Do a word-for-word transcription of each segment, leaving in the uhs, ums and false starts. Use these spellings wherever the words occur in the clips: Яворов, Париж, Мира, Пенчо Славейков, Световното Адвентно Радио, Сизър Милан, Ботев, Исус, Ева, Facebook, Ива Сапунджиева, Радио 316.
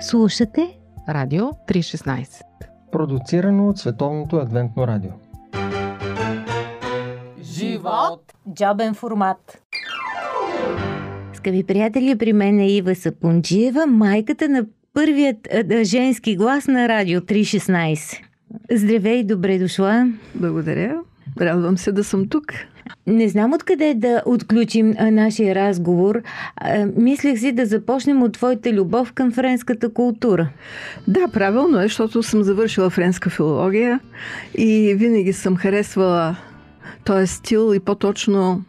Слушате Радио триста и шестнадесет, продуцирано от Световното Адвентно Радио. Живот – джобен формат. Скъпи приятели, при мен е Ива Сапунджиева, майката на първият женски глас на Радио триста и шестнадесет. Здравей, добре дошла. Благодаря. Радвам се да съм тук. Не знам откъде да отключим нашия разговор. Мислех си да започнем от твоята любов към френската култура. Да, правилно е, защото съм завършила френска филология и винаги съм харесвала този стил и по-точно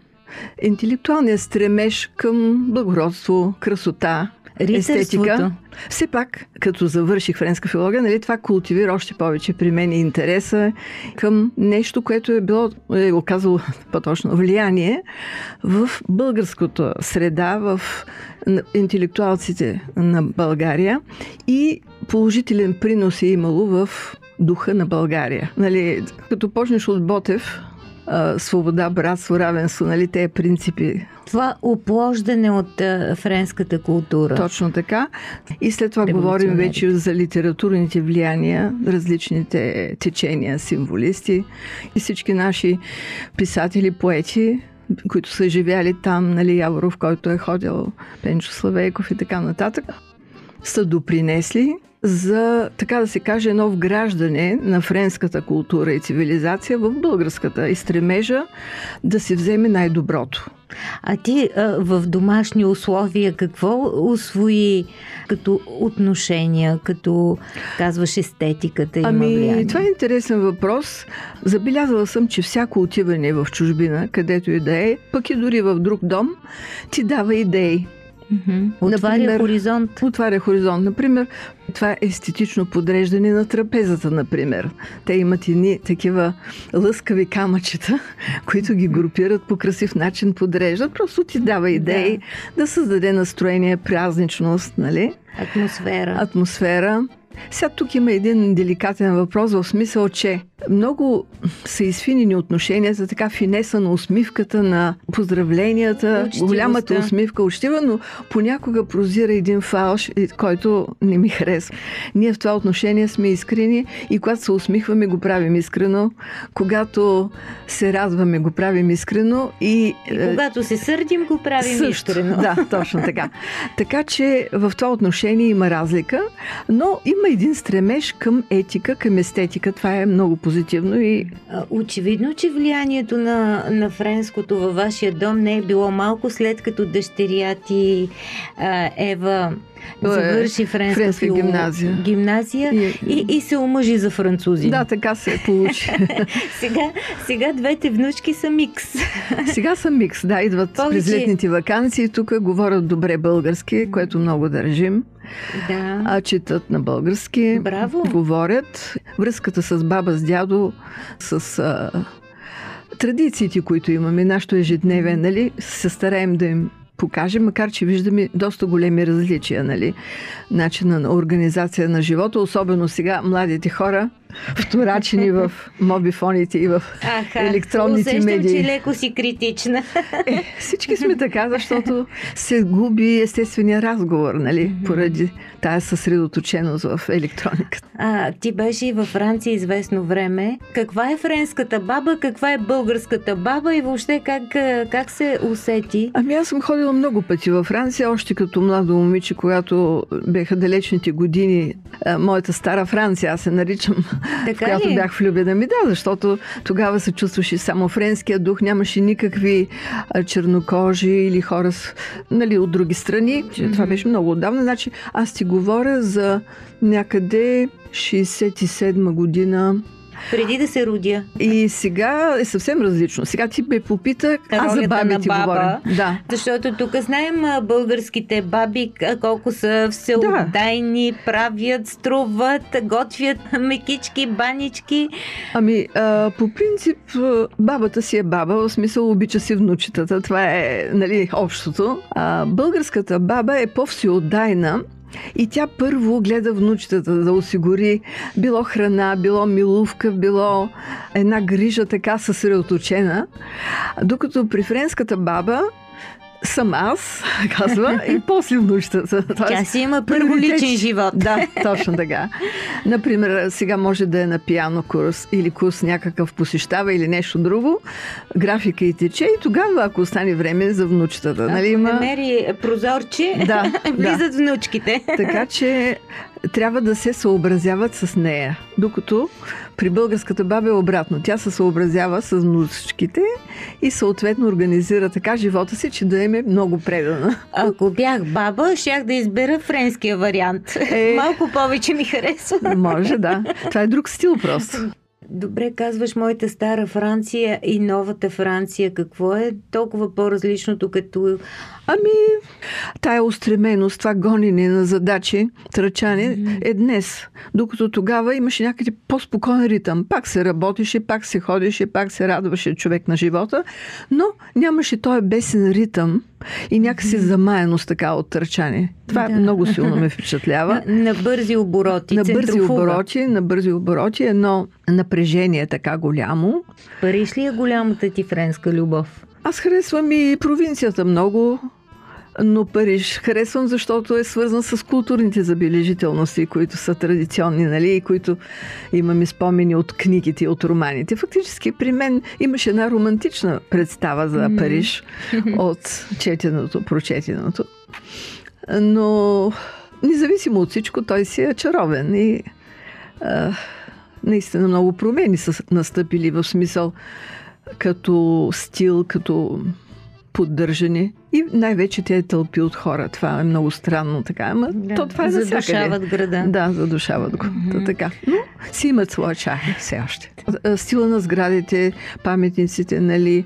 интелектуалния стремеж към благородство, красота, естетика. Все пак, като завърших френска филология, нали, това култивира още повече при мен интереса към нещо, което е било, е оказало по-точно влияние в българската среда, в интелектуалците на България, и положителен принос е имало в духа на България. Нали, като почнеш от Ботев, свобода, братство, равенство, нали, тези принципи. Това оплождане от а, френската култура. Точно така. И след това говорим вече за литературните влияния, различните течения, символисти и всички наши писатели, поети, които са живяли там, нали, Яворов, който е ходил, Пенчо Славейков и така нататък, са допринесли за, така да се каже, едно вграждане на френската култура и цивилизация в българската и стремежа да се вземе най-доброто. А ти в домашни условия какво усвои като отношения, като казваш естетиката има влияние? Ами, това е интересен въпрос. Забелязала съм, че всяко отиване в чужбина, където и да е, пък и дори в друг дом, ти дава идеи. Mm-hmm. Отваря, например, хоризонт. Отваря хоризонт. Например, това е естетично подреждане на трапезата, например. Те имат едни такива лъскави камъчета, които ги групират по красив начин, подреждат. Просто ти дава идеи да, да създаде настроение, празничност, нали? Атмосфера. Атмосфера. Сега тук има един деликатен въпрос, в смисъл, че много са изфинени отношенията, така финеса на усмивката, на поздравленията, голямата усмивка, учтива, но понякога прозира един фалш, който не ми харесва. Ние в това отношение сме искрени и когато се усмихваме, го правим искрено, когато се радваме, го правим искрено и, и когато се сърдим, го правим също, искрено. Да, точно така. Така че в това отношение има разлика, но има един стремеж към етика, към естетика. Това е много позитивно и... Очевидно, че влиянието на, на френското във вашия дом не е било малко, след като дъщеря ти а, Ева завърши френска, френска фило... гимназия, гимназия и... И, и се омъжи за французи. Да, така се получи. сега, сега двете внучки са микс. сега са микс, да. Идват повече... през летните ваканции. Тук говорят добре български, което много държим. Да. А четат на български. Браво. Говорят. Връзката с баба, с дядо, с а, традициите, които имаме, нашето ежедневие, нали, се стараем да им покажем, макар че виждаме доста големи различия, нали, начина на организация на живота, особено сега младите хора, вторачени в мобифоните и в Аха, електронните усещам, медии. Усещам, че леко си критична. Е, всички сме така, защото се губи естествения разговор, нали, поради тая съсредоточеност в електрониката. А, ти беше и във Франция известно време. Каква е френската баба, каква е българската баба и въобще как, как се усети? Ами аз съм ходила много пъти във Франция, още като младо момиче, когато беха далечните години, моята стара Франция, аз се наричам, така, в която ли? Бях влюбена. Ми да, защото тогава се чувстваше само френския дух, нямаше никакви чернокожи или хора с, нали, от други страни. Mm-hmm. Това беше много отдавна. Значи аз ти говоря за някъде шейсет и седма година. Преди да се родя. И сега е съвсем различно. Сега ти ме попита, аз за баби ти говоря. Да. Защото тук знаем българските баби колко са всеотдайни, да, правят, струват, готвят мекички, банички. Ами, а, по принцип бабата си е баба, в смисъл обича си внучетата. Това е, нали, общото. А, българската баба е по-всеотдайна. И тя първо гледа внучетата да осигури било храна, било милувка, било една грижа така съсредоточена. Докато при френската баба съм аз, казва, и по-силно ще... Тя си има първоличен живот. Да, точно така. Например, сега може да е на пиано курс или курс някакъв посещава или нещо друго, графика и тече, и тогава, ако остане време за внучетата. Ако нали, има... намери прозорче, да, влизат да. внучките. Така че трябва да се съобразяват с нея. Докато при българската баба е обратно. Тя се съобразява с внучките и съответно организира така живота си, че да им е много предана. Ако бях баба, щях да избера френския вариант. Е... Малко повече ми харесва. Може, да. Това е друг стил просто. Добре, казваш моята стара Франция и новата Франция. Какво е толкова по-различното като... Ами, тая устременост, това гонене на задачи, тръчане mm-hmm. е днес. Докато тогава имаше някакъв по-спокоен ритъм. Пак се работеше, пак се ходеше, пак се радваше човек на живота, но нямаше този бесен ритъм и някакси замаяност така от тръчане. Това да. много силно ме впечатлява. на, на бързи обороти. На бързи обороти, на бързи обороти, едно напрежение така голямо. Париж ли е голямата ти френска любов? Аз харесвам и провинцията много, но Париж харесвам, защото е свързан с културните забележителности, които са традиционни, нали, и които имаме спомени от книгите, от романите. Фактически при мен имаше една романтична представа за Париж от четеното, прочетеното. Но независимо от всичко, той си е чаровен и а, наистина много промени са настъпили в смисъл като стил, като поддържане. И най-вече те е тълпи от хора. Това е много странно така. Ама да, то това е за всякъде. Задушават града. Да, задушават го. Mm-hmm. Така. Но си имат своя чар все още. Стила на сградите, паметниците, нали,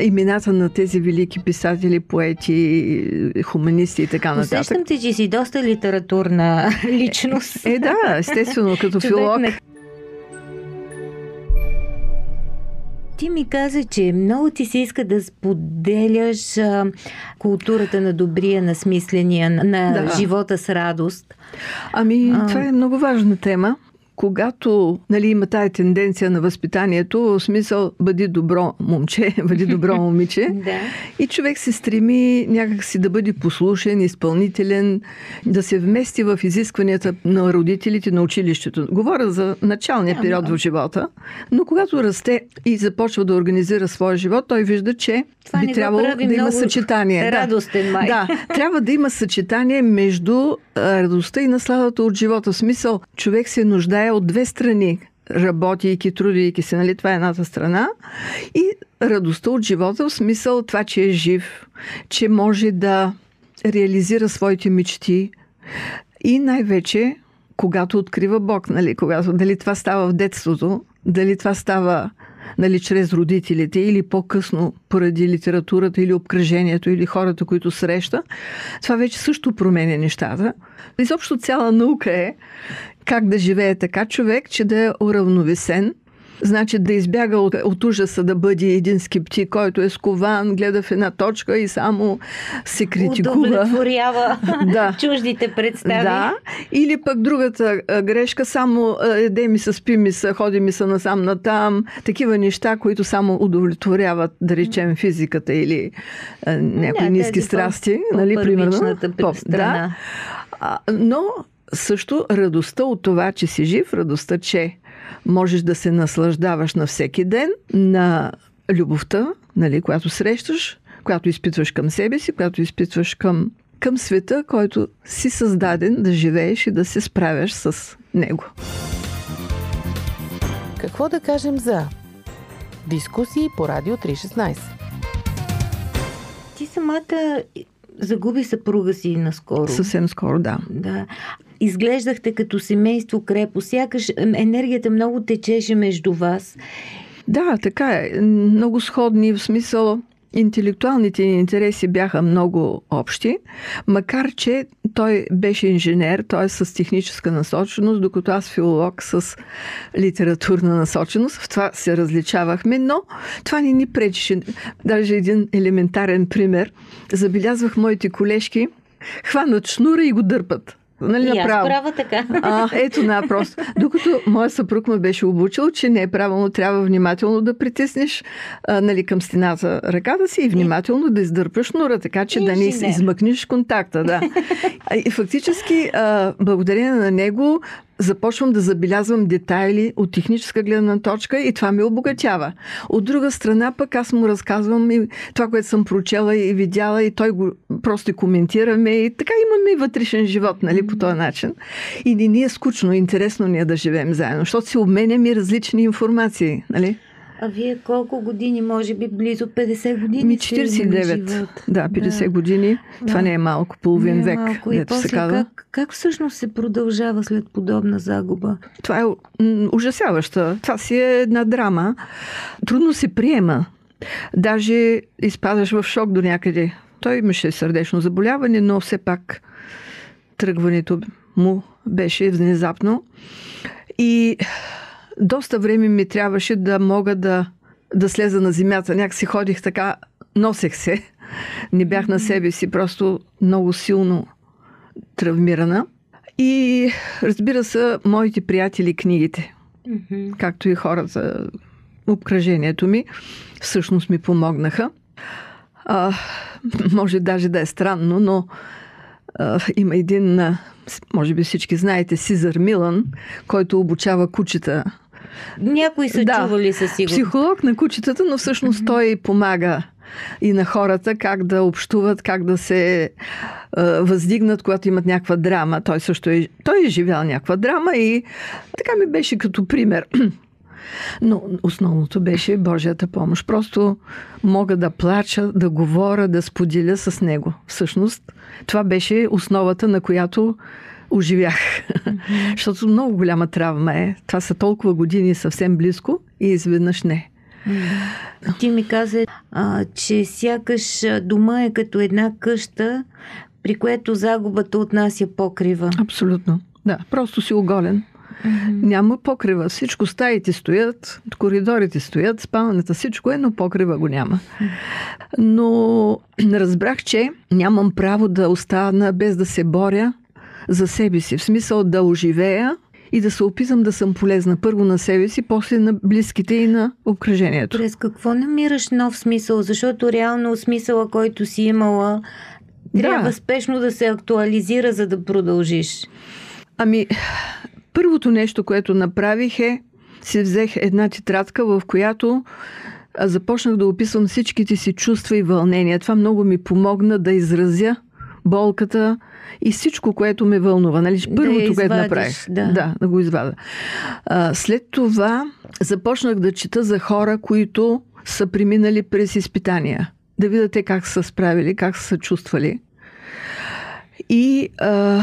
имената на тези велики писатели, поети, хуманисти и така нататък. Усещам те, че си доста литературна личност. Е, е да, естествено, като филолог. Ти ми каза, че много ти се иска да споделяш а, културата на добрия, на смисления, на да. живота с радост. Ами, а... това е много важна тема. Когато нали, има тая тенденция на възпитанието, в смисъл бъди добро момче, бъди добро момиче. да. И човек се стреми някакси да бъде послушен, изпълнителен, да се вмести в изискванията на родителите, на училището. Говоря за началния yeah, период no. в живота, но когато расте и започва да организира своя живот, той вижда, че това би трябвало да има съчетание. Радостен май. Да, трябва да има съчетание между радостта и насладата от живота. В смисъл, човек се нуждае от две страни, работейки, трудейки се, нали, това е едната страна, и радостта от живота, в смисъл това, че е жив, че може да реализира своите мечти и най-вече, когато открива Бог, нали, когато, дали това става в детството, дали това става нали, чрез родителите или по-късно поради литературата или обкръжението или хората, които среща, това вече също променя нещата. Изобщо цяла наука е как да живее така човек, че да е уравновесен. Значи да избяга от, от ужаса да бъде един скептик, който е скован, гледа в една точка и само се критикува. Удовлетворява да. чуждите представи. Да. Или пък другата грешка, само еде ми се, спи ми се, ходи ми се насам натам. Такива неща, които само удовлетворяват, да речем, физиката или а, някои да, ниски страсти. По, нали, примерно. По, да. а, но също радостта от това, че си жив, радостта, че можеш да се наслаждаваш на всеки ден, на любовта, нали, която срещаш, която изпитваш към себе си, която изпитваш към, към света, който си създаден да живееш и да се справяш с него. Какво да кажем за дискусии по Радио три шестнайсет? Ти самата загуби съпруга си наскоро. Съвсем скоро, да. Да. Изглеждахте като семейство крепо. Сякаш енергията много течеше между вас. Да, така е. Много сходни, в смисъл интелектуалните ни интереси бяха много общи, макар че той беше инженер, т.е. с техническа насоченост, докато аз филолог с литературна насоченост. В това се различавахме, но това не ни пречеше. Даже един елементарен пример. Забелязвах моите колежки, хванат шнура и го дърпат. Нали, и направо. Аз права така. А, ето, на, просто. Докато моят съпруг ме беше обучил, че не е правилно, трябва внимателно да притиснеш а, нали, към стената ръката си и внимателно да издърпаш шнура, така че и да не измъкнеш контакта. Да. И фактически, а, благодарение на него, започвам да забелязвам детайли от техническа гледна точка и това ме обогатява. От друга страна пък аз му разказвам и това, което съм прочела и видяла, и той го просто коментираме и така имаме и вътрешен живот, нали, по този начин. И не ни е скучно, интересно ни е да живеем заедно, защото си обменям и различни информации, нали? А вие колко години, може би близо петдесет години? Ми четиридесет и девет. Да, петдесет да. Години. Това да. Не е малко, половин не е век. Малко. И после как, как всъщност се продължава след подобна загуба? Това е ужасяваща. Това си е една драма. Трудно се приема. Даже изпадаш в шок до някъде. Той имаше сърдечно заболяване, но все пак тръгването му беше внезапно. И доста време ми трябваше да мога да, да слеза на земята. Някакси ходих така, носех се. Не бях на себе си, просто много силно травмирана. И разбира се, моите приятели, книгите, mm-hmm. както и хората, обкръжението ми, всъщност ми помогнаха. А, може даже да е странно, но а, има един, може би всички знаете, Сизър Милан, който обучава кучета. Някои са да, чували със сигурност. Психолог на кучетата, но всъщност той помага и на хората как да общуват, как да се е, въздигнат, когато имат някаква драма. Той също е, той е живял някаква драма и така ми беше като пример. Но основното беше Божията помощ. Просто мога да плача, да говоря, да споделя с него. Всъщност, това беше основата, на която оживях. Mm-hmm. Защото много голяма травма е. Това са толкова години съвсем близко и изведнъж не. Mm-hmm. Ти ми каза, а, че сякаш дома е като една къща, при която загубата от нас е покрива. Абсолютно. Да, просто си оголен. Mm-hmm. Няма покрива. Всичко, стаите стоят, коридорите стоят, спалнята, всичко е, но покрива го няма. Но разбрах, че нямам право да остана без да се боря за себе си. В смисъл да оживея и да се опитам да съм полезна първо на себе си, после на близките и на обкръжението. През какво намираш нов смисъл? Защото реално смисъла, който си имала, трябва да. Спешно да се актуализира, за да продължиш. Ами... Първото нещо, което направих е, си взех една тетрадка, в която започнах да описвам всичките си чувства и вълнения. Това много ми помогна да изразя болката и всичко, което ме вълнува. Нали? Първото, да извадиш, което направих. Да. да, да го извада. А, след това започнах да чета за хора, които са преминали през изпитания. Да видя те как са справили, как са чувствали. И... А...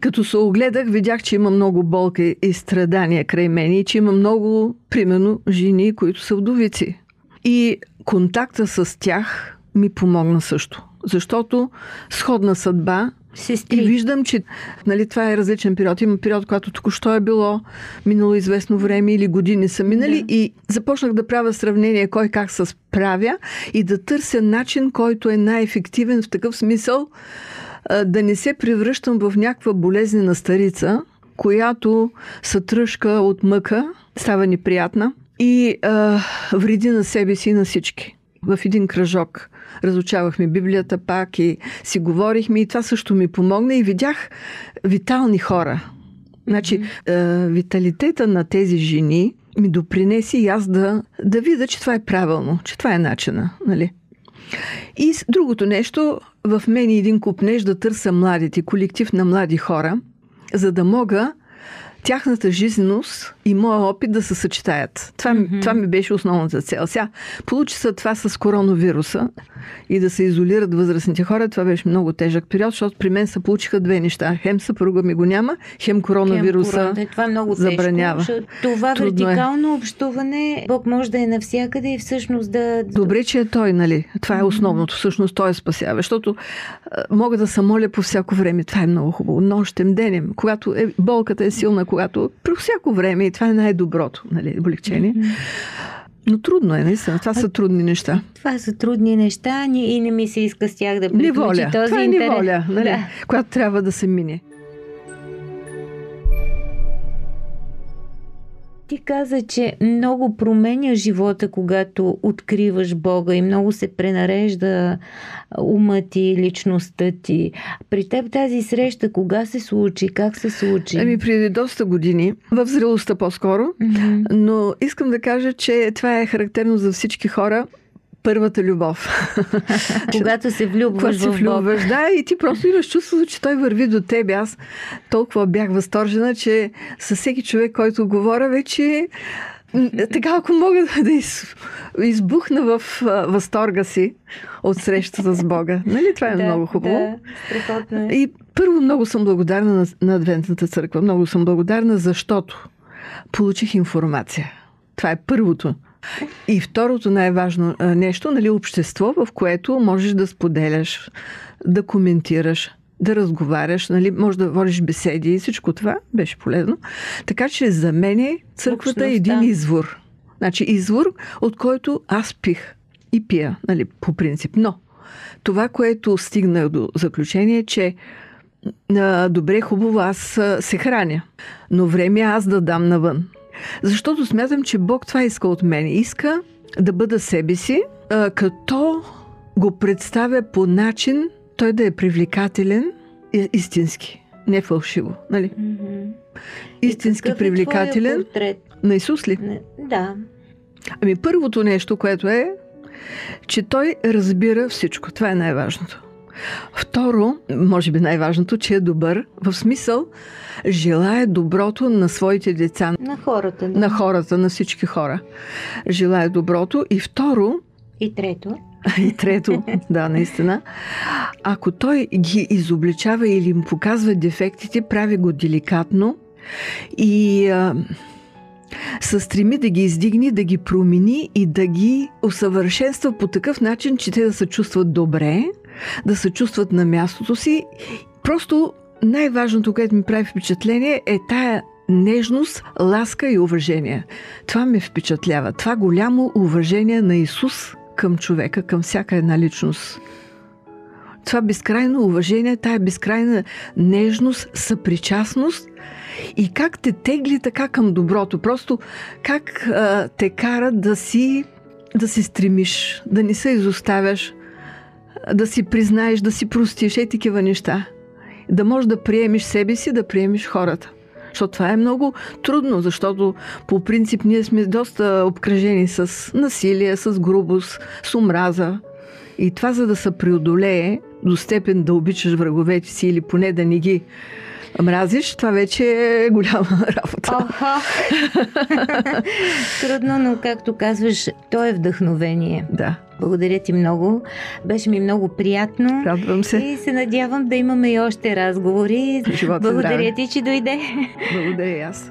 Като се огледах, видях, че има много болка и страдания край мен и че има много, примерно, жени, които са вдовици. И контакта с тях ми помогна също. Защото сходна съдба сестри. И виждам, че нали, това е различен период. Има период, когато току-що е било минало известно време или години са минали да. И започнах да правя сравнение кой как се справя и да търся начин, който е най-ефективен в такъв смисъл, да не се превръщам в някаква болезнена старица, която се тръшка от мъка, става неприятна и а, вреди на себе си и на всички. В един кръжок разучавахме Библията пак и си говорихме и това също ми помогна и видях витални хора. Значи, а, виталитета на тези жени ми допринеси и аз да, да видя, че това е правилно, че това е начина, нали? И другото нещо, в мен е един купнеж да търся младите, колектив на млади хора, за да мога тяхната жизненост и моя опит да се съчетаят. Това, mm-hmm. това ми беше основната цел. Сега, получи се това с коронавируса и да се изолират възрастните хора. Това беше много тежък период, защото при мен се получиха две неща. Хем съпруга ми го няма, хем коронавируса хем това е много забранява. Тежко, това трудно вертикално е. Общуване, Бог може да е навсякъде и всъщност да... Добре, че е той, нали? Това е основното. Всъщност той е спасява, защото мога да се моля по всяко време. Това е много хубаво. Нощем, денем, когато е, болката е силна, когато при всяко време и това е най-доброто, нали, облегчение. Но трудно е, наистина. Това а, са трудни неща. Това са трудни неща и не ми се иска с тях да приключи този интерес. Неволя. Това е неволя, нали, да. Която трябва да се мине. Ти каза, че много променя живота, когато откриваш Бога, и много се пренарежда ума ти, личността ти. При теб тази среща кога се случи? Как се случи? Ами преди доста години, в зрелостта по-скоро, mm-hmm. но искам да кажа, че това е характерно за всички хора. Първата любов. Когато се влюбваш в Бог. Да, и ти просто имаш чувството, че той върви до теб. Аз толкова бях възторжена, че със всеки човек, който говоря, вече така, ако мога да из... избухна в възторга си от срещата с Бога. Нали? Това е да, много хубаво. Да, и първо много съм благодарна на, на Адвентната църква. Много съм благодарна, защото получих информация. Това е първото. И второто най-важно нещо, нали, общество, в което можеш да споделяш, да коментираш, да разговаряш, нали, можеш да водиш беседи и всичко това беше полезно. Така че за мен църквата Общността. е един извор. Значи извор, от който аз пих и пия, нали, по принцип. Но това, което стигна до заключение, е, че добре, хубаво, аз се храня, но време аз да дам навън. Защото смятам, че Бог това иска от мен. Иска да бъда себе си, като го представя по начин той да е привлекателен и истински. Не фалшиво, нали? Mm-hmm. Истински и привлекателен. Е на Исус ли? Не, да. Ами първото нещо, което е, че той разбира всичко. Това е най-важното. Второ, може би най-важното, че е добър, в смисъл желае доброто на своите деца. На хората. Да. На хората, на всички хора. Желае доброто. И второ... И трето. И трето, да, наистина. Ако той ги изобличава или им показва дефектите, прави го деликатно и а, се стреми да ги издигне, да ги промени и да ги усъвършенства по такъв начин, че те да се чувстват добре, да се чувстват на мястото си. Просто най-важното, което ми прави впечатление, е тая нежност, ласка и уважение. Това ме впечатлява. Това голямо уважение на Исус към човека, към всяка една личност. Това безкрайно уважение, тая безкрайна нежност, съпричастност и как те тегли така към доброто. Просто как а, те кара да си, да си стремиш, да не се изоставяш, да си признаеш, да си простиш, е такива неща. Да можеш да приемиш себе си, да приемиш хората. Защото това е много трудно, защото по принцип ние сме доста обкръжени с насилие, с грубост, с омраза. И това, за да се преодолее до степен да обичаш враговете си или поне да не ги мразиш, това вече е голяма работа. Трудно, но както казваш, то е вдъхновение. Да. Благодаря ти много. Беше ми много приятно. Радвам се. И се надявам да имаме и още разговори. Живота, благодаря здраве. Ти, че дойде. Благодаря аз.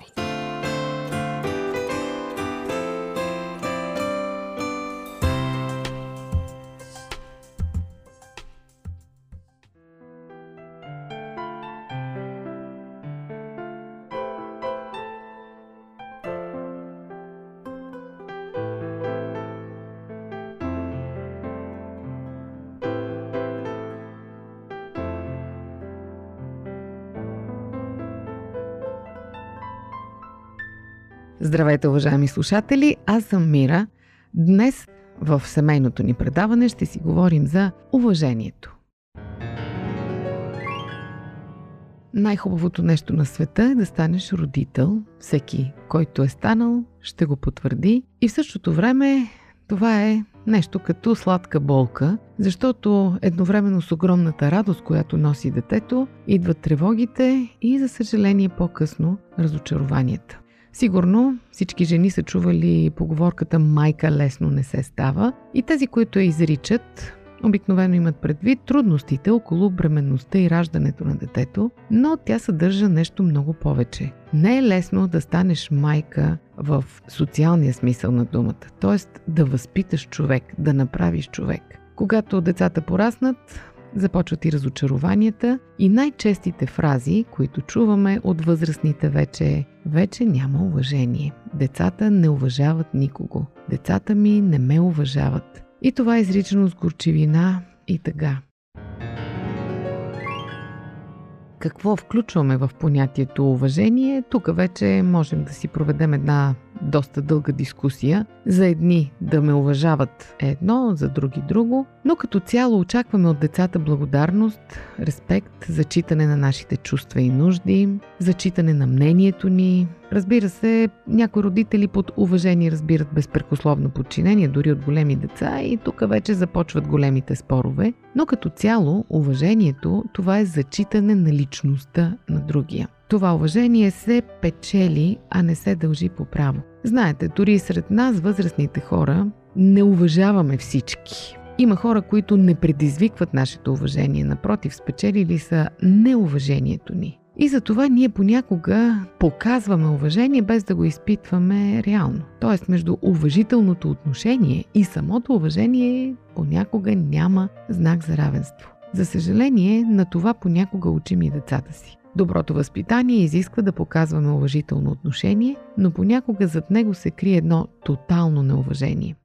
Здравейте, уважаеми слушатели! Аз съм Мира. Днес в семейното ни предаване ще си говорим за уважението. Най-хубавото нещо на света е да станеш родител. Всеки, който е станал, ще го потвърди. И в същото време това е нещо като сладка болка, защото едновременно с огромната радост, която носи детето, идват тревогите и, за съжаление, по-късно разочарованията. Сигурно всички жени са чували поговорката «майка лесно не се става» и тези, които я изричат, обикновено имат предвид трудностите около бременността и раждането на детето, но тя съдържа нещо много повече. Не е лесно да станеш майка в социалния смисъл на думата, т.е. да възпиташ човек, да направиш човек. Когато децата пораснат, започват и разочарованията и най-честите фрази, които чуваме от възрастните вече е «Вече няма уважение. Децата не уважават никого. Децата ми не ме уважават». И това е изричано с горчивина и тъга. Какво включваме в понятието уважение? Тук вече можем да си проведем една доста дълга дискусия. За едни да ме уважават е едно, за други друго. Но като цяло очакваме от децата благодарност, респект, зачитане на нашите чувства и нужди, зачитане на мнението ни. Разбира се, някои родители под уважение разбират безпрекословно подчинение, дори от големи деца, и тук вече започват големите спорове. Но като цяло уважението, това е зачитане на личността на другия. Това уважение се печели, а не се дължи по право. Знаете, дори сред нас, възрастните хора, не уважаваме всички. Има хора, които не предизвикват нашето уважение, напротив, спечелили са неуважението ни. И затова ние понякога показваме уважение, без да го изпитваме реално. Тоест, между уважителното отношение и самото уважение понякога няма знак за равенство. За съжаление, на това понякога учим и децата си. Доброто възпитание изисква да показваме уважително отношение, но понякога зад него се крие едно тотално неуважение.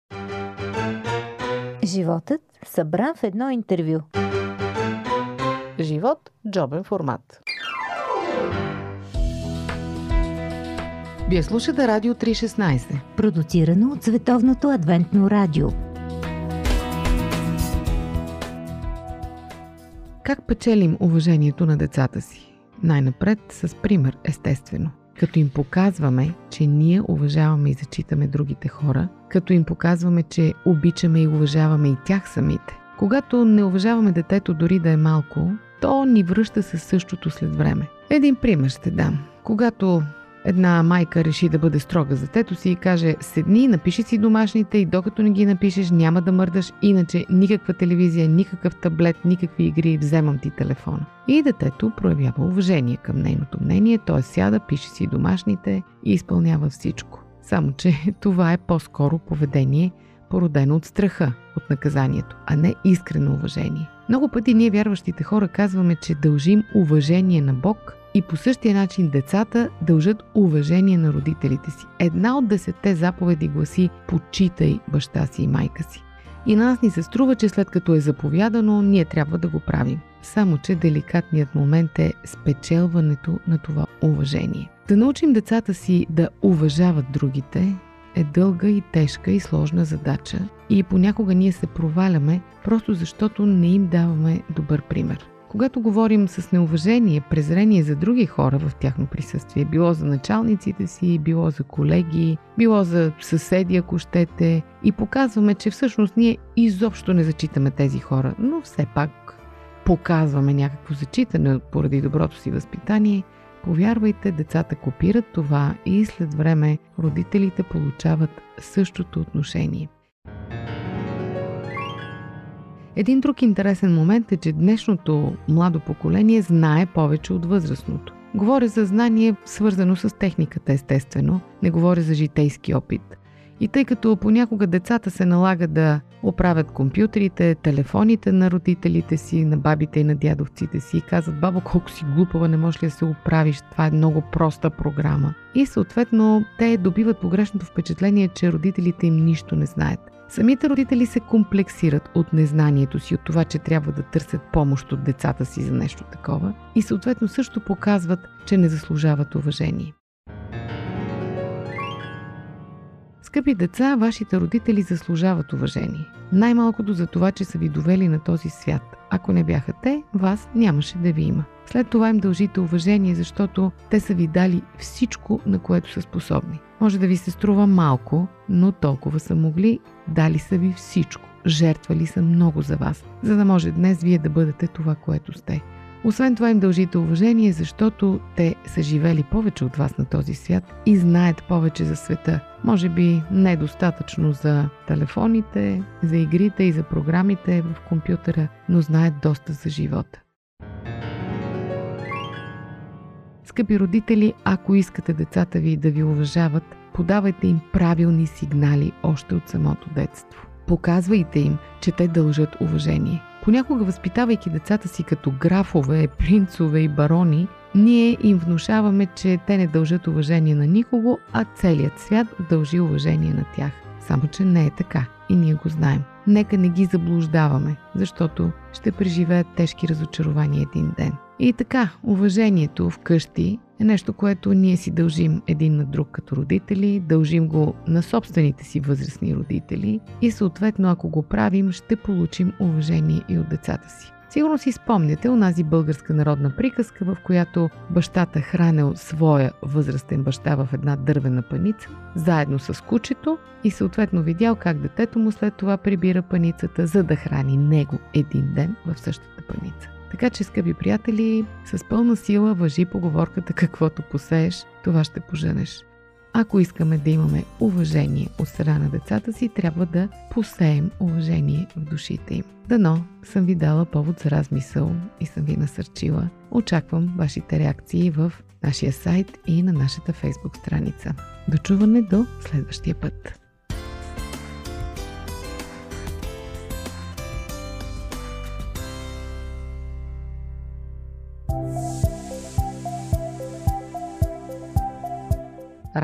Животът събран в едно интервю. Живот – джобен формат. Вие слушате Радио триста и шестнадесет. Продуцирано от Световното Адвентно Радио. Как печелим уважението на децата си? Най-напред с пример, естествено. Като им показваме, че ние уважаваме и зачитаме другите хора, като им показваме, че обичаме и уважаваме и тях самите. Когато не уважаваме детето дори да е малко, то ни връща със същото след време. Един пример ще дам. Когато една майка реши да бъде строга за детето си и каже: седни, напиши си домашните и докато не ги напишеш, няма да мърдаш, иначе никаква телевизия, никакъв таблет, никакви игри, вземам ти телефона. И детето проявява уважение към нейното мнение, т.е. сяда, пише си домашните и изпълнява всичко. Само че това е по-скоро поведение, породено от страха, от наказанието, а не искрено уважение. Много пъти ние, вярващите хора, казваме, че дължим уважение на Бог, и по същия начин децата дължат уважение на родителите си. Една от десетте заповеди гласи: почитай баща си и майка си. И на нас ни се струва, че след като е заповядано, ние трябва да го правим. Само че деликатният момент е спечелването на това уважение. Да научим децата си да уважават другите е дълга и тежка и сложна задача. И понякога ние се проваляме, просто защото не им даваме добър пример. Когато говорим с неуважение, презрение за други хора в тяхно присъствие, било за началниците си, било за колеги, било за съседи, ако щете, и показваме, че всъщност ние изобщо не зачитаме тези хора, но все пак показваме някакво зачитане поради доброто си възпитание, повярвайте, децата копират това и след време родителите получават същото отношение. Един друг интересен момент е, че днешното младо поколение знае повече от възрастното. Говоря за знание, свързано с техниката, естествено, не говоря за житейски опит. И тъй като понякога децата се налага да оправят компютрите, телефоните на родителите си, на бабите и на дядовците си и казват: бабо, колко си глупава, не можеш ли да се оправиш, това е много проста програма. И съответно те добиват погрешното впечатление, че родителите им нищо не знаят. Самите родители се комплексират от незнанието си, от това, че трябва да търсят помощ от децата си за нещо такова и съответно също показват, че не заслужават уважение. Скъпи деца, вашите родители заслужават уважение. Най-малкото за това, че са ви довели на този свят. Ако не бяха те, вас нямаше да ви има. След това им дължите уважение, защото те са ви дали всичко, на което са способни. Може да ви се струва малко, но толкова са могли, дали са ви всичко. Жертвали са много за вас, за да може днес вие да бъдете това, което сте. Освен това им дължите уважение, защото те са живели повече от вас на този свят и знаят повече за света. Може би недостатъчно за телефоните, за игрите и за програмите в компютъра, но знаят доста за живота. Скъпи родители, ако искате децата ви да ви уважават, подавайте им правилни сигнали още от самото детство. Показвайте им, че те дължат уважение. Понякога, възпитавайки децата си като графове, принцове и барони, ние им внушаваме, че те не дължат уважение на никого, а целият свят дължи уважение на тях. Само че не е така и ние го знаем. Нека не ги заблуждаваме, защото ще преживеят тежки разочарования един ден. И така, уважението вкъщи е нещо, което ние си дължим един на друг като родители, дължим го на собствените си възрастни родители и съответно, ако го правим, ще получим уважение и от децата си. Сигурно си спомняте онази българска народна приказка, в която бащата хранел своя възрастен баща в една дървена паница, заедно с кучето и съответно видял как детето му след това прибира паницата, за да храни него един ден в същата паница. Така че, скъпи приятели, с пълна сила важи поговорката „каквото посееш, това ще поженеш“. Ако искаме да имаме уважение от страна на децата си, трябва да посеем уважение в душите им. Дано съм ви дала повод за размисъл и съм ви насърчила. Очаквам вашите реакции в нашия сайт и на нашата Facebook страница. Дочуване до следващия път!